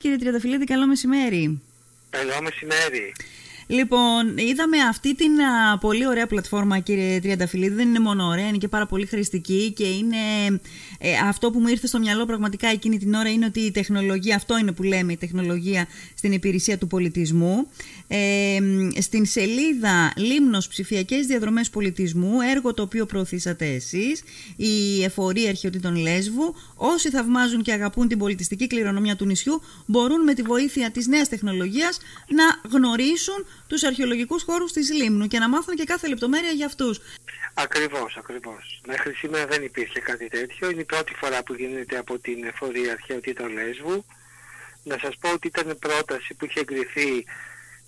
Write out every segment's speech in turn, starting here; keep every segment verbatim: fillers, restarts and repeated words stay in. Κύριε Τριανταφυλλίδη, καλό μεσημέρι. Καλό μεσημέρι. Λοιπόν, είδαμε αυτή την α, πολύ ωραία πλατφόρμα, κύριε Τριανταφυλλίδη. Δεν είναι μόνο ωραία, είναι και πάρα πολύ χρηστική και είναι ε, αυτό που μου ήρθε στο μυαλό πραγματικά εκείνη την ώρα είναι ότι η τεχνολογία, αυτό είναι που λέμε, η τεχνολογία στην υπηρεσία του πολιτισμού. Ε, στην σελίδα Λίμνος ψηφιακές διαδρομές πολιτισμού, έργο το οποίο προωθήσατε εσείς, η εφορία αρχαιοτήτων Λέσβου. Όσοι θαυμάζουν και αγαπούν την πολιτιστική κληρονομιά του νησιού μπορούν με τη βοήθεια της νέας τεχνολογίας να γνωρίσουν τους αρχαιολογικούς χώρους της Λίμνου και να μάθουν και κάθε λεπτομέρεια για αυτούς. Ακριβώς, ακριβώς. Μέχρι σήμερα δεν υπήρχε κάτι τέτοιο. Είναι η πρώτη φορά που γίνεται από την εφορία αρχαιοτήτων Λέσβου. Να σας πω ότι ήταν πρόταση που είχε εγκριθεί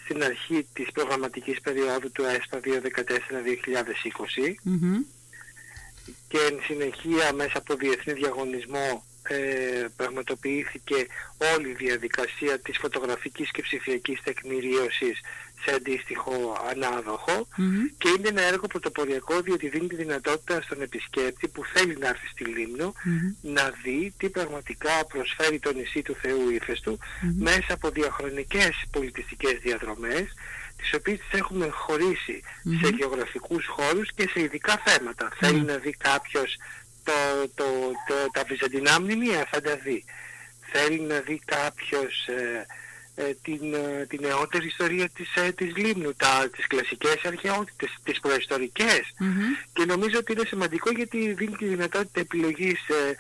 στην αρχή της προγραμματικής περίοδου του ΑΕΣΠΑ δύο χιλιάδες δεκατέσσερα δύο χιλιάδες είκοσι mm-hmm. και εν συνεχεία μέσα από διεθνή διαγωνισμό ε, πραγματοποιήθηκε όλη η διαδικασία της φωτογραφικής και ψηφιακής τεκμηρίωσης σε αντίστοιχο ανάδοχο mm-hmm. και είναι ένα έργο πρωτοποριακό διότι δίνει τη δυνατότητα στον επισκέπτη που θέλει να έρθει στη Λίμνο mm-hmm. να δει τι πραγματικά προσφέρει το νησί του Θεού Ήφαιστου mm-hmm. μέσα από διαχρονικές πολιτιστικές διαδρομές τις οποίες τις έχουμε χωρίσει mm-hmm. σε γεωγραφικούς χώρους και σε ειδικά θέματα. Mm-hmm. Θέλει να δει κάποιος το, το, το, τα βυζαντινά μνημεία, θα τα δει. Θέλει να δει κάποιος ε, Την, την νεότερη ιστορία της, της Λίμνου, τα, τις κλασικές αρχαιότητες, τις προϊστορικές mm-hmm. και νομίζω ότι είναι σημαντικό γιατί δίνει τη δυνατότητα επιλογής ε,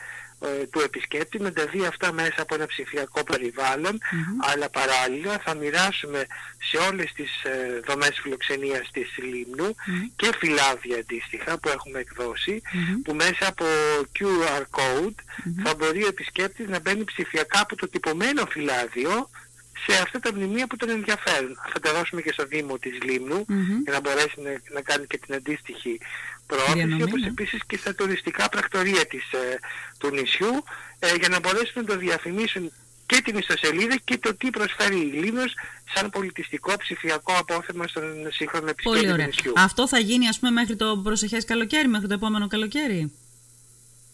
ε, του επισκέπτη να τα δει αυτά μέσα από ένα ψηφιακό περιβάλλον mm-hmm. αλλά παράλληλα θα μοιράσουμε σε όλες τις ε, δομές φιλοξενίας της Λίμνου mm-hmm. και φυλάδια αντίστοιχα που έχουμε εκδώσει mm-hmm. που μέσα από κιου αρ code mm-hmm. θα μπορεί ο επισκέπτης να μπαίνει ψηφιακά από το τυπωμένο φυλάδιο σε αυτά τα μνημεία που τον ενδιαφέρουν. Θα τα δώσουμε και στο Δήμο της Λίμνου mm-hmm. για να μπορέσει να, να κάνει και την αντίστοιχη προώθηση, όπως επίσης και στα τουριστικά πρακτορία της, ε, του νησιού ε, για να μπορέσουν να το διαφημίσουν και την ιστοσελίδα και το τι προσφέρει η Λίμνος σαν πολιτιστικό ψηφιακό απόθεμα στον σύγχρονο επισκέπτη του νησιού. Αυτό θα γίνει ας πούμε μέχρι το προσεχές καλοκαίρι, μέχρι το επόμενο καλοκαίρι.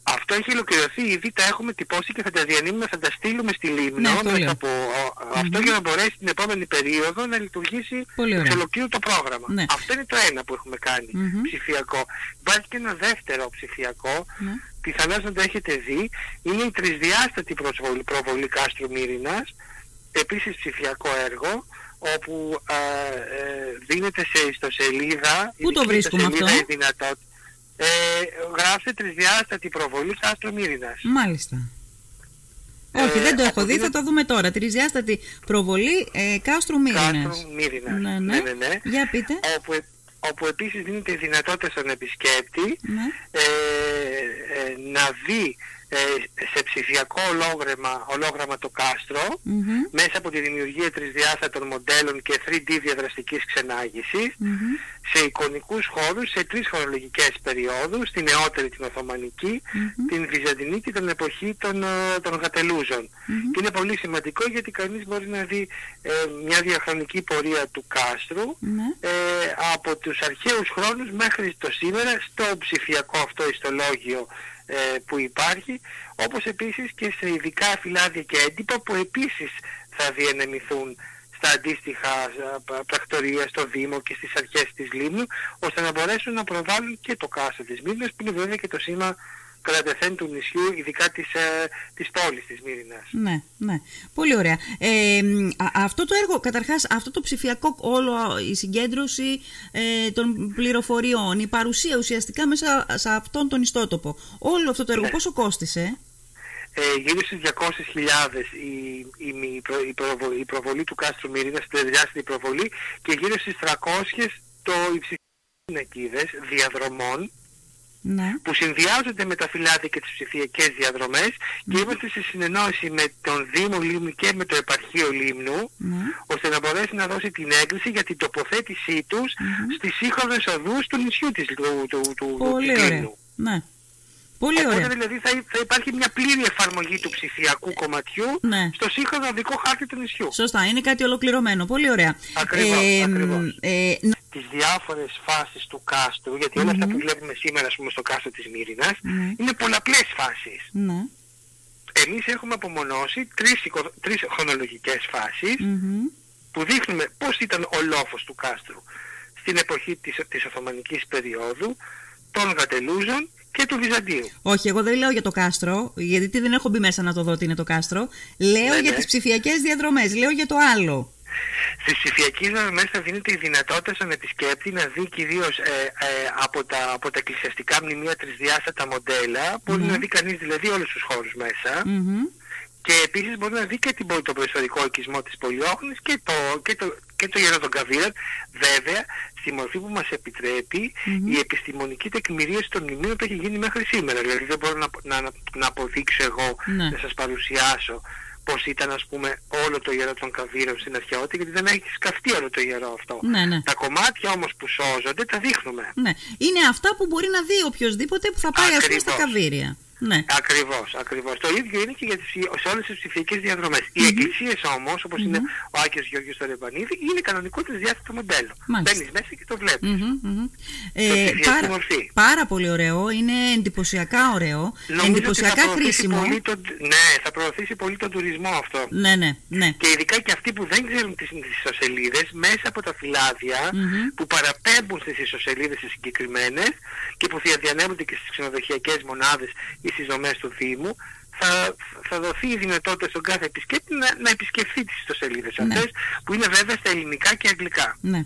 Αυτό έχει ολοκληρωθεί, ήδη τα έχουμε τυπώσει και θα τα διανύμουμε, θα τα στείλουμε στη Λίμνο ναι, μέσα από mm-hmm. αυτό για να μπορέσει την επόμενη περίοδο να λειτουργήσει εξ ολοκλήρου το πρόγραμμα. Ναι. Αυτό είναι το ένα που έχουμε κάνει mm-hmm. ψηφιακό. Υπάρχει και ένα δεύτερο ψηφιακό, mm-hmm. πιθανώς να το έχετε δει, είναι η τρισδιάστατη προβολή, προβολή κάστρου Μύρινας, επίσης ψηφιακό έργο, όπου α, ε, δίνεται σε ιστοσελίδα, η ιστοσελίδα η δυνατότητα. Ε, γράφτε τρισδιάστατη προβολή κάστρου Μύρινας. Μάλιστα. Ε, Όχι, δεν το έχω δει, θα το δούμε τώρα. Τρισδιάστατη προβολή ε, κάστρου Μύρινας. Κάστρου Μύρινας. Ναι, ναι, ναι, ναι. Για πείτε. Όπου, όπου επίσης δίνεται η δυνατότητα στον επισκέπτη ναι. ε, ε, να δει ε, σε ψηφιακό ολόγραμμα, ολόγραμμα το κάστρο mm-hmm. μέσα από τη δημιουργία τρισδιάστατων μοντέλων και θρι ντι διαδραστικής ξενάγησης mm-hmm. σε εικονικούς χώρους, σε τρεις χρονολογικές περιόδους, την νεότερη, την Οθωμανική, mm-hmm. την Βυζαντινή και την εποχή των, των Γατελούζων. Mm-hmm. Και είναι πολύ σημαντικό γιατί κανείς μπορεί να δει ε, μια διαχρονική πορεία του κάστρου mm-hmm. ε, από τους αρχαίους χρόνους μέχρι το σήμερα στο ψηφιακό αυτό ιστολόγιο ε, που υπάρχει, όπως επίσης και σε ειδικά φυλάδια και έντυπα που επίσης θα διανεμηθούν στα αντίστοιχα πρακτορία στο Δήμο και στις αρχές της Λίμνου, ώστε να μπορέσουν να προβάλλουν και το κάστρο της Μύρινας, που είναι βέβαια και το σήμα κατατεθέν του νησιού, ειδικά της, ε, της πόλης της Μύρινας. Ναι, ναι. Πολύ ωραία. Ε, αυτό το έργο, καταρχάς, αυτό το ψηφιακό όλο, η συγκέντρωση ε, των πληροφοριών, η παρουσία ουσιαστικά μέσα σε αυτόν τον ιστότοπο, όλο αυτό το έργο ναι. πόσο κόστισε? Ε, γύρω στις διακόσιες χιλιάδες η, η, η, προ, η, προβολ, η προβολή του κάστρου Μυρίνας, η τρισδιάστατη προβολή, και γύρω στις τριακόσιες το υψηλή πινακίδες διαδρομών ναι. που συνδυάζονται με τα φυλάδια και τις ψηφιακές διαδρομές ναι. και είμαστε σε συνεννόηση με τον Δήμο Λίμνου και με το Επαρχείο Λίμνου ναι. ώστε να μπορέσει να δώσει την έγκριση για την τοποθέτησή τους ναι. στις σύγχρονες οδούς του νησιού της, του, του, του, του Λίμνου. Ναι. Πολύ Οπότε ωραία. δηλαδή θα, θα υπάρχει μια πλήρη εφαρμογή του ψηφιακού κομματιού ναι. στο σύγχρονο οδικό χάρτη του νησιού. Σωστά, είναι κάτι ολοκληρωμένο. Πολύ ωραία. Ακριβώς. Ε, ακριβώς. Ε, Τις διάφορες φάσεις του κάστρου, γιατί mm-hmm. όλα αυτά που βλέπουμε σήμερα ας πούμε, στο κάστρο της Μύρινας mm-hmm. είναι πολλαπλές φάσεις. Mm-hmm. εμείς έχουμε απομονώσει τρεις, τρεις χρονολογικές φάσεις mm-hmm. που δείχνουμε πώς ήταν ο λόφος του κάστρου στην εποχή της, της Οθωμανικής περίοδου, των Γατελούζων και του Βυζαντίου. Όχι, εγώ δεν λέω για το κάστρο, γιατί δεν έχω μπει μέσα να το δω τι είναι το κάστρο. Λέω ναι, για ναι. τις ψηφιακές διαδρομές, λέω για το άλλο. Στις ψηφιακές διαδρομές θα δίνεται η δυνατότητα στον επισκέπτη να δει κυρίως ε, ε, από, τα, από τα εκκλησιαστικά μνημεία τρισδιάστατα μοντέλα, μπορεί mm-hmm. να δει κανείς δηλαδή όλους τους χώρους μέσα. Mm-hmm. Και επίσης μπορεί να δει και την, τον προϊστορικό οικισμό της Πολιόχνης και το, και το, και το Ιερό των Καβίρων, βέβαια, στη μορφή που μας επιτρέπει mm-hmm. η επιστημονική τεκμηρίωση των μνημείων που έχει γίνει μέχρι σήμερα. Δηλαδή δεν μπορώ να, να, να αποδείξω εγώ, ναι. να σας παρουσιάσω πώς ήταν ας πούμε όλο το Ιερό των Καβίρων στην αρχαιότητα, γιατί δεν έχει σκαφτεί όλο το ιερό αυτό. Ναι, ναι. Τα κομμάτια όμως που σώζονται τα δείχνουμε. Ναι. Είναι αυτά που μπορεί να δει οποιοδήποτε που θα πάει ας πούμε στα Καβίρια. Ναι. Ακριβώς, ακριβώς. Το ίδιο είναι και για τις, σε όλες τις ψηφιακές διαδρομές. Mm-hmm. Οι εκκλησίες όμως, όπως mm-hmm. είναι ο Άκης Γεώργιος στο Ρεβανίδη, είναι κανονικό τρισδιάστατο μοντέλο. Μπαίνεις μέσα και το βλέπεις. Mm-hmm, mm-hmm. Ε, πάρα, πάρα πολύ ωραίο, είναι εντυπωσιακά ωραίο. Νομίζω εντυπωσιακά ότι θα χρήσιμο. Το, ναι, θα προωθήσει πολύ τον τουρισμό αυτό. Ναι, ναι, ναι. Και ειδικά και αυτοί που δεν ξέρουν τις ιστοσελίδες, μέσα από τα φυλάδια mm-hmm. που παραπέμπουν στις ιστοσελίδες οι συγκεκριμένες και που διαδιανέμονται και στις ξενοδοχειακές μονάδες ή στις δομές του Δήμου, θα, θα δοθεί η δυνατότητα στον κάθε επισκέπτη να, να επισκεφθεί τις ιστοσελίδες ναι. αυτές, που είναι βέβαια στα ελληνικά και αγγλικά. Ναι.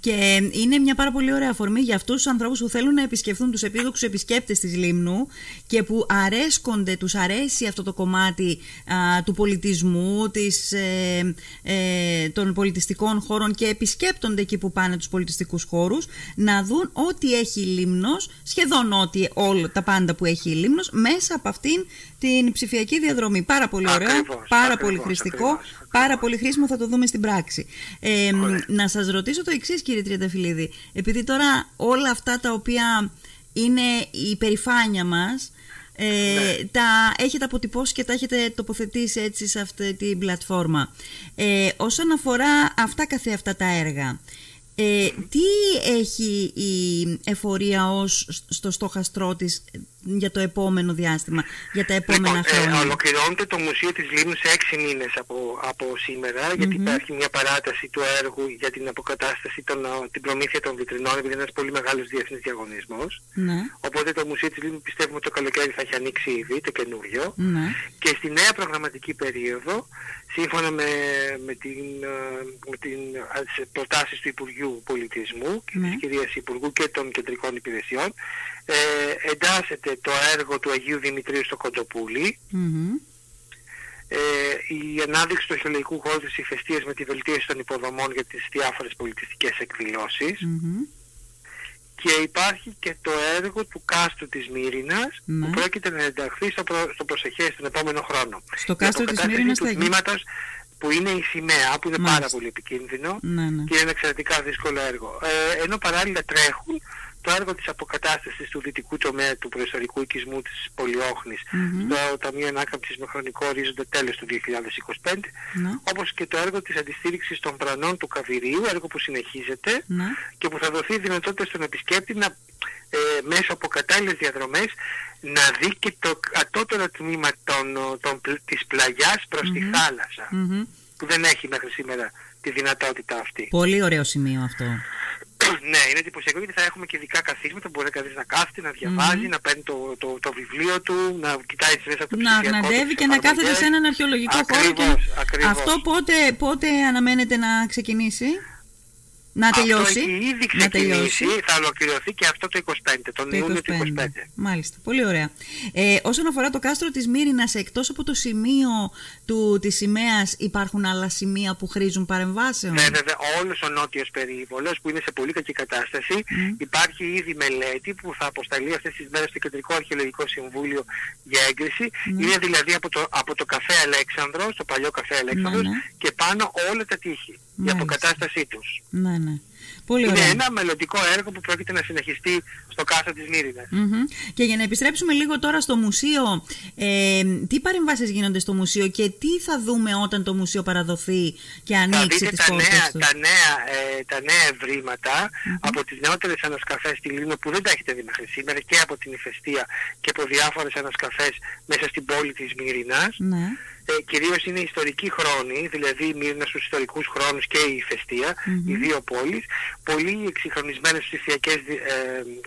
Και είναι μια πάρα πολύ ωραία αφορμή για αυτούς τους ανθρώπους που θέλουν να επισκεφθούν τους επίδοξους επισκέπτες της Λίμνου και που αρέσκονται, τους αρέσει αυτό το κομμάτι α, του πολιτισμού, της, ε, ε, των πολιτιστικών χώρων και επισκέπτονται εκεί που πάνε τους πολιτιστικούς χώρους, να δουν ό,τι έχει η Λίμνος, σχεδόν ό,τι όλα τα πάντα που έχει η Λίμνος, μέσα από αυτήν την ψηφιακή διαδρομή. Πάρα πολύ ωραίο, ακριβώς, πάρα ακριβώς, πολύ χρηστικό, ακριβώς, ακριβώς. πάρα πολύ χρήσιμο, θα το δούμε στην πράξη. Ε, να σας ρωτήσω το εξής, κύριε Τριανταφυλλίδη, επειδή τώρα όλα αυτά τα οποία είναι η υπερηφάνεια μας ε, ναι. τα έχετε αποτυπώσει και τα έχετε τοποθετήσει έτσι σε αυτή την πλατφόρμα, ε, όσον αφορά αυτά καθεαυτά τα έργα, ε, τι έχει η εφορία ως στο στόχαστρό της για το επόμενο διάστημα, για τα επόμενα λοιπόν, χρόνια? Ε, ολοκληρώνεται το Μουσείο της Λίμνου σε έξι μήνες από, από σήμερα, mm-hmm. γιατί υπάρχει μια παράταση του έργου για την αποκατάσταση, των, την προμήθεια των βιτρινών, επειδή είναι ένας πολύ μεγάλος διεθνής διαγωνισμός. Mm-hmm. Οπότε το Μουσείο της Λίμνου πιστεύουμε το καλοκαίρι θα έχει ανοίξει ήδη, το καινούριο. Mm-hmm. Και στη νέα προγραμματική περίοδο, σύμφωνα με, με τις προτάσεις του Υπουργείου Πολιτισμού και mm-hmm. της κυρίας Υπουργού και των Κεντρικών Υπηρεσιών, ε, εντάσσεται το έργο του Αγίου Δημητρίου στο Κοντοπούλι, mm-hmm. ε, η ανάδειξη του αρχαιολογικού χώρου της Ηφαιστίας με τη βελτίωση των υποδομών για τις διάφορες πολιτιστικές εκδηλώσεις mm-hmm. και υπάρχει και το έργο του κάστρου της Μύρινας mm-hmm. που πρόκειται να ενταχθεί στο, προ... στο προσεχές τον επόμενο χρόνο. Στο κάστρο της Μύρινας του τμήματος που είναι η σημαία, που είναι Μάλιστα. πάρα πολύ επικίνδυνο ναι, ναι. και είναι ένα εξαιρετικά δύσκολο έργο. Ε, ενώ παράλληλα τρέχουν το έργο της αποκατάστασης του δυτικού τομέα του προϊστορικού οικισμού της Πολιόχνης mm-hmm. στο Ταμείο Ανάκαμψης με χρονικό ορίζοντα τέλος του δύο χιλιάδες είκοσι πέντε, mm-hmm. όπως και το έργο της αντιστήριξης των πρανών του Καβυρίου, έργο που συνεχίζεται mm-hmm. και που θα δοθεί δυνατότητα στον επισκέπτη να, ε, μέσω από κατάλληλες διαδρομές να δει και το κατώτερο τμήμα των, των, της πλαγιάς προς mm-hmm. τη θάλασσα, mm-hmm. που δεν έχει μέχρι σήμερα τη δυνατότητα αυτή. Πολύ ωραίο σημείο αυτό. Ναι, είναι εντυπωσιακό γιατί θα έχουμε και ειδικά καθίσματα που μπορεί κανείς να κάθεται, να διαβάζει, mm-hmm. να παίρνει το, το, το βιβλίο του, να κοιτάει μέσα από το ψηφιακό. Να αναδεύει και να κάθεται σε έναν αρχαιολογικό χώρο. Και... Αυτό πότε, πότε αναμένεται να ξεκινήσει, να τελειώσει? Αυτό έχει ήδη ξεκινήσει, θα ολοκληρωθεί και αυτό το είκοσι πέντε, τον το Ιούνιο του είκοσι πέντε. Μάλιστα, πολύ ωραία. Ε, όσον αφορά το κάστρο της Μύρινας, εκτός από το σημείο του, της σημαίας, υπάρχουν άλλα σημεία που χρήζουν παρεμβάσεων? Ναι, βέβαια, όλος ο νότιος περίβολος που είναι σε πολύ κακή κατάσταση, mm. υπάρχει ήδη μελέτη που θα αποσταλεί αυτές τις μέρες στο Κεντρικό Αρχαιολογικό Συμβούλιο για έγκριση. Mm. Είναι δηλαδή από το, από το καφέ Αλέξανδρος, το παλιό καφέ Αλέξανδρος, ναι, ναι. και πάνω όλα τα τείχη, η αποκατάστασή τους. Ναι, ναι. Πολύ ωραία. Είναι ένα μελλοντικό έργο που πρόκειται να συνεχιστεί στο Κάστρο της Μύρινας. Mm-hmm. Και για να επιστρέψουμε λίγο τώρα στο μουσείο, ε, τι παρεμβάσεις γίνονται στο μουσείο και τι θα δούμε όταν το μουσείο παραδοθεί και ανοίξει τις πόρτες του? Θα δείτε τα νέα, τα νέα, ε, τα νέα ευρήματα mm-hmm. από τις νεότερες ανασκαφές στη Λίνο που δεν τα έχετε δει μέχρι σήμερα, και από την Ηφαιστία και από διάφορες ανασκαφές μέσα στην πόλη της Μύρινας. Mm-hmm. Ε, κυρίως είναι ιστορικοί χρόνοι, δηλαδή η Μύρινα στους ιστορικούς χρόνους και η Ηφαιστία, mm-hmm. οι δύο πόλεις, πολύ εξυγχρονισμένες ψηφιακές,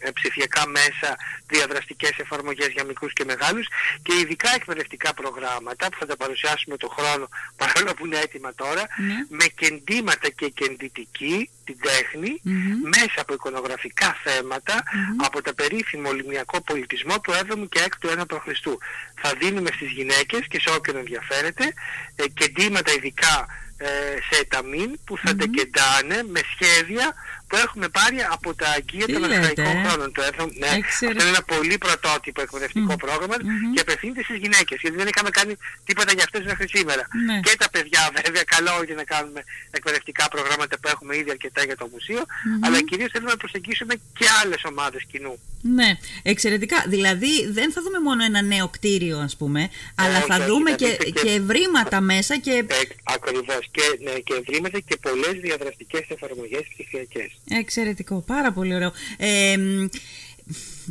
ε, ψηφιακά μέσα, διαδραστικές εφαρμογές για μικρούς και μεγάλους και ειδικά εκπαιδευτικά προγράμματα που θα τα παρουσιάσουμε το χρόνο, παρόλο που είναι έτοιμα τώρα, mm-hmm. με κεντήματα και κεντητική την τέχνη, mm-hmm. μέσα από εικονογραφικά θέματα, mm-hmm. από τα περίφημο Ολυμπιακό πολιτισμό του έβδομου και έκτου αιώνα προ Χριστού Θα δίνουμε στις γυναίκες και σε όποιον ενδιαφέρεται ε, κεντήματα ειδικά ε, σε εταμήν που θα mm-hmm. τα κεντάνε με σχέδια που έχουμε πάρει από τα αγγεία των αρχαϊκών χρόνων του έθνου. Ναι, αυτό είναι ένα πολύ πρωτότυπο εκπαιδευτικό mm. πρόγραμμα mm-hmm. και απευθύνεται στις γυναίκες, γιατί δεν είχαμε κάνει τίποτα για αυτές μέχρι σήμερα. Mm. Και τα παιδιά, βέβαια, καλό είναι να κάνουμε εκπαιδευτικά προγράμματα που έχουμε ήδη αρκετά για το μουσείο, mm-hmm. αλλά κυρίως θέλουμε να προσεγγίσουμε και άλλες ομάδες κοινού. Ναι, εξαιρετικά. Δηλαδή, δεν θα δούμε μόνο ένα νέο κτίριο, ας πούμε, ε, αλλά θα όχι, δούμε και, και, και ευρήματα μέσα και. Ε, Ακριβώς. Και, ναι, και ευρήματα και πολλές διαδραστικές εφαρμογές ψηφιακές. Εξαιρετικό, πάρα πολύ ωραίο. Ε,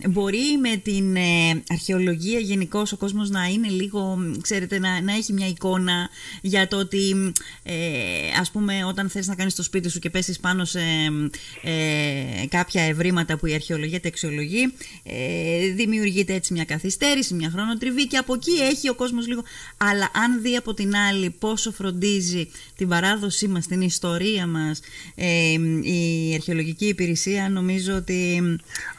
μπορεί με την ε, αρχαιολογία γενικώς ο κόσμος να είναι λίγο, ξέρετε, να, να έχει μια εικόνα για το ότι ε, ας πούμε όταν θες να κάνεις το σπίτι σου και πέσεις πάνω σε ε, κάποια ευρήματα που η αρχαιολογία τα αξιολογεί, ε, δημιουργείται έτσι μια καθυστέρηση, μια χρονοτριβή και από εκεί έχει ο κόσμος λίγο. Αλλά αν δει από την άλλη πόσο φροντίζει την παράδοσή μας, την ιστορία μας ε, η αρχαιολογική υπηρεσία, νομίζω ότι...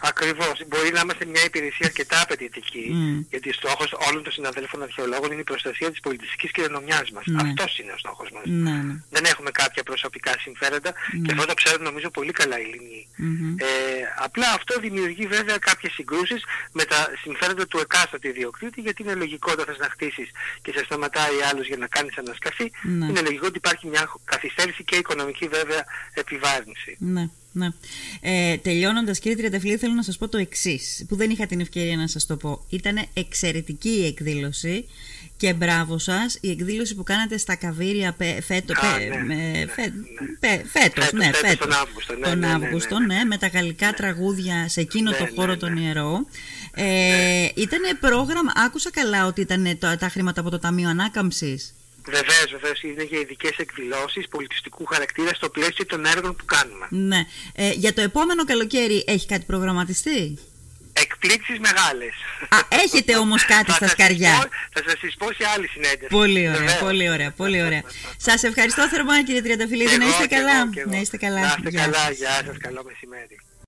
Ακριβώς. Μπορεί να είμαστε μια υπηρεσία αρκετά απαιτητική, mm. γιατί στόχος όλων των συναδέλφων αρχαιολόγων είναι η προστασία της πολιτιστικής κληρονομιάς μας. Mm. Αυτός είναι ο στόχος μας. Mm. Δεν έχουμε κάποια προσωπικά συμφέροντα mm. και αυτό το ξέρουν νομίζω πολύ καλά οι Ελληνοί. Mm-hmm. Ε, απλά αυτό δημιουργεί βέβαια κάποιες συγκρούσεις με τα συμφέροντα του εκάστοτε ιδιοκτήτη, γιατί είναι λογικό όταν θες να χτίσεις και σε σταματάει άλλος για να κάνεις ανασκαφή. Mm. Είναι λογικό ότι υπάρχει μια καθυστέρηση και οικονομική βέβαια επιβάρυνση. Mm. Ναι. Ε, τελειώνοντας, κύριε Τριανταφυλλίδη, θέλω να σας πω το εξής, που δεν είχα την ευκαιρία να σας το πω. Ήτανε εξαιρετική η εκδήλωση και μπράβο σας, η εκδήλωση που κάνατε στα Καβίρια φέτος, τον Αύγουστο, ναι, με τα γαλλικά ναι. τραγούδια σε εκείνο ναι, το χώρο ναι, τον ιερό. Ναι. Ε, ήτανε πρόγραμμα, άκουσα καλά ότι ήταν τα χρήματα από το Ταμείο Ανάκαμψης. Βεβαίως, βεβαίως, είναι για ειδικές εκδηλώσεις πολιτιστικού χαρακτήρα στο πλαίσιο των έργων που κάνουμε. Ναι. Ε, για το επόμενο καλοκαίρι έχει κάτι προγραμματιστεί? Εκπλήξεις μεγάλες. Α, έχετε όμως κάτι στα σκαριά. Θα σας τις πω σε άλλη συνέντευξη. Πολύ ωραία, Βεβαίως. πολύ ωραία, πολύ ωραία. Σας ευχαριστώ θερμά, κύριε Τριανταφυλλίδη. Να είστε καλά. Να είστε καλά, γεια σας, καλό μεσημέρι.